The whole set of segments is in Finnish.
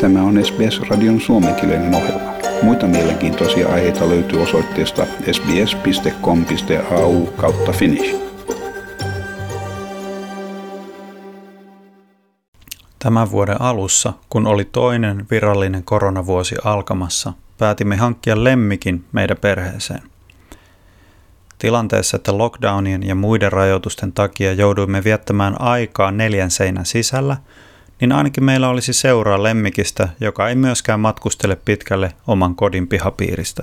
Tämä on SBS-radion suomenkielinen ohjelma. Muita mielenkiintoisia aiheita löytyy osoitteesta sbs.com.au/finnish. Tämän vuoden alussa, kun oli toinen virallinen koronavuosi alkamassa, päätimme hankkia lemmikin meidän perheeseen. Tilanteessa, että lockdownien ja muiden rajoitusten takia jouduimme viettämään aikaa 4 seinän sisällä, niin ainakin meillä olisi seuraa lemmikistä, joka ei myöskään matkustele pitkälle oman kodin pihapiiristä.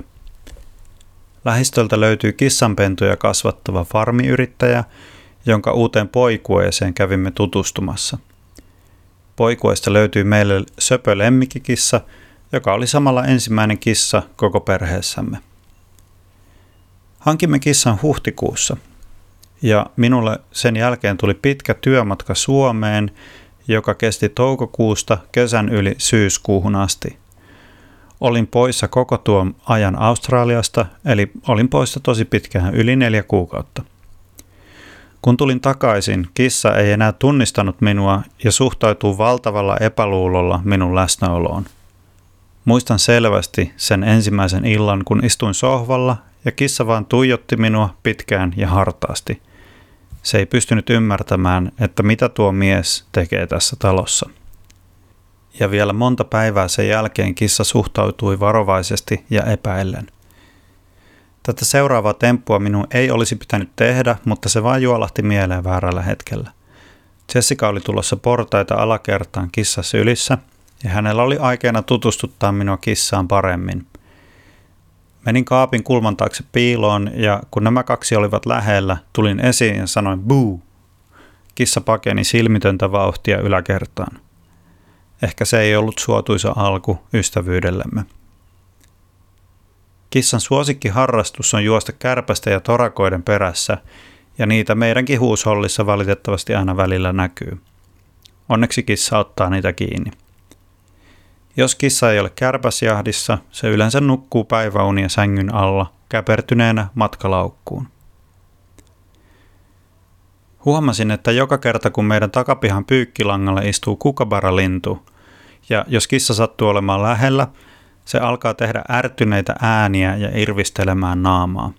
Lähistöltä löytyy kissanpentuja kasvattava farmiyrittäjä, jonka uuteen poikueeseen kävimme tutustumassa. Poikueesta löytyy meille söpö lemmikkikissa, joka oli samalla ensimmäinen kissa koko perheessämme. Hankimme kissan huhtikuussa, ja minulle sen jälkeen tuli pitkä työmatka Suomeen, joka kesti toukokuusta kesän yli syyskuuhun asti. Olin poissa koko tuon ajan Australiasta, eli olin poissa tosi pitkään, yli 4 kuukautta. Kun tulin takaisin, kissa ei enää tunnistanut minua ja suhtautuu valtavalla epäluulolla minun läsnäoloon. Muistan selvästi sen ensimmäisen illan, kun istuin sohvalla ja kissa vaan tuijotti minua pitkään ja hartaasti. Se ei pystynyt ymmärtämään, että mitä tuo mies tekee tässä talossa. Ja vielä monta päivää sen jälkeen kissa suhtautui varovaisesti ja epäillen. Tätä seuraavaa temppua minun ei olisi pitänyt tehdä, mutta se vain juolahti mieleen väärällä hetkellä. Jessica oli tulossa portaita alakertaan kissan sylissä, ja hänellä oli aikeena tutustuttaa minua kissaan paremmin. Menin kaapin kulman taakse piiloon, ja kun nämä kaksi olivat lähellä, tulin esiin ja sanoin buu. Kissa pakeni silmitöntä vauhtia yläkertaan. Ehkä se ei ollut suotuisa alku ystävyydellemme. Kissan suosikkiharrastus on juosta kärpästä ja torakoiden perässä, ja niitä meidänkin huushollissa valitettavasti aina välillä näkyy. Onneksi kissa ottaa niitä kiinni. Jos kissa ei ole kärpäsjahdissa, se yleensä nukkuu päiväunia sängyn alla, käpertyneenä matkalaukkuun. Huomasin, että joka kerta kun meidän takapihan pyykkilangalla istuu kukabaralintu, ja jos kissa sattuu olemaan lähellä, se alkaa tehdä ärtyneitä ääniä ja irvistelemään naamaa.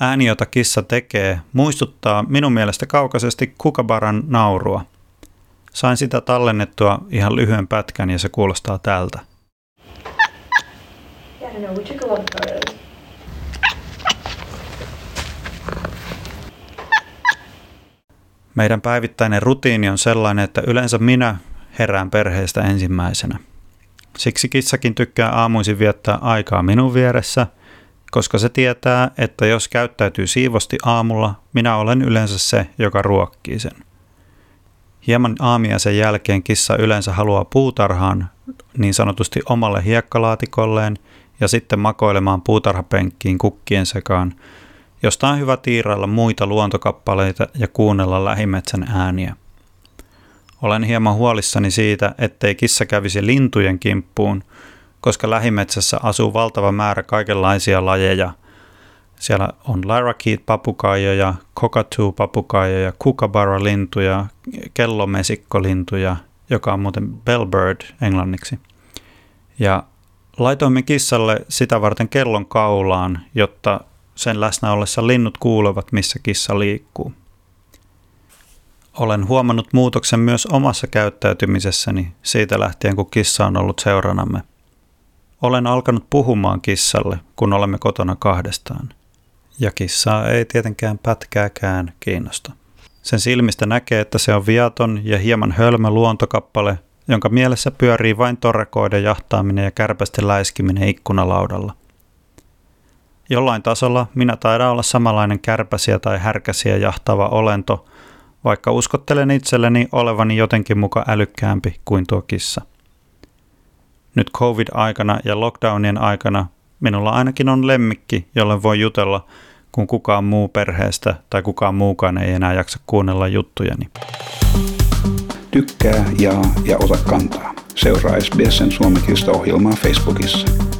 Ääni, jota kissa tekee, muistuttaa minun mielestä kaukaisesti kukabaran naurua. Sain sitä tallennettua ihan lyhyen pätkän ja se kuulostaa tältä. Meidän päivittäinen rutiini on sellainen, että yleensä minä herään perheestä ensimmäisenä. Siksi kissakin tykkää aamuisin viettää aikaa minun vieressä, koska se tietää, että jos käyttäytyy siivosti aamulla, minä olen yleensä se, joka ruokkii sen. Hieman aamiaisen jälkeen kissa yleensä haluaa puutarhaan, niin sanotusti omalle hiekkalaatikolleen, ja sitten makoilemaan puutarhapenkkiin kukkien sekaan, josta on hyvä tiirailla muita luontokappaleita ja kuunnella lähimetsän ääniä. Olen hieman huolissani siitä, ettei kissa kävisi lintujen kimppuun, koska lähimetsässä asuu valtava määrä kaikenlaisia lajeja. Siellä on larrakeet-papukaijoja, cockatoo-papukaijoja, kukabaralintuja, kellomesikkolintuja, joka on muuten bellbird englanniksi. Ja laitoimme kissalle sitä varten kellon kaulaan, jotta sen läsnä ollessa linnut kuulevat, missä kissa liikkuu. Olen huomannut muutoksen myös omassa käyttäytymisessäni siitä lähtien, kun kissa on ollut seuranamme. Olen alkanut puhumaan kissalle, kun olemme kotona kahdestaan. Ja kissaa ei tietenkään pätkääkään kiinnosta. Sen silmistä näkee, että se on viaton ja hieman hölmö luontokappale, jonka mielessä pyörii vain torakoiden jahtaaminen ja kärpästen läiskiminen ikkunalaudalla. Jollain tasolla minä taidan olla samanlainen kärpäsiä tai härkäsiä jahtaava olento, vaikka uskottelen itselleni olevani jotenkin muka älykkäämpi kuin tuo kissa. Nyt covid-aikana ja lockdownien aikana minulla ainakin on lemmikki, jolle voi jutella, kun kukaan muu perheestä tai kukaan muukaan ei enää jaksa kuunnella juttujani. Tykkää, jaa ja ota kantaa. Seuraa SBS:n suomenkielistä ohjelmaa Facebookissa.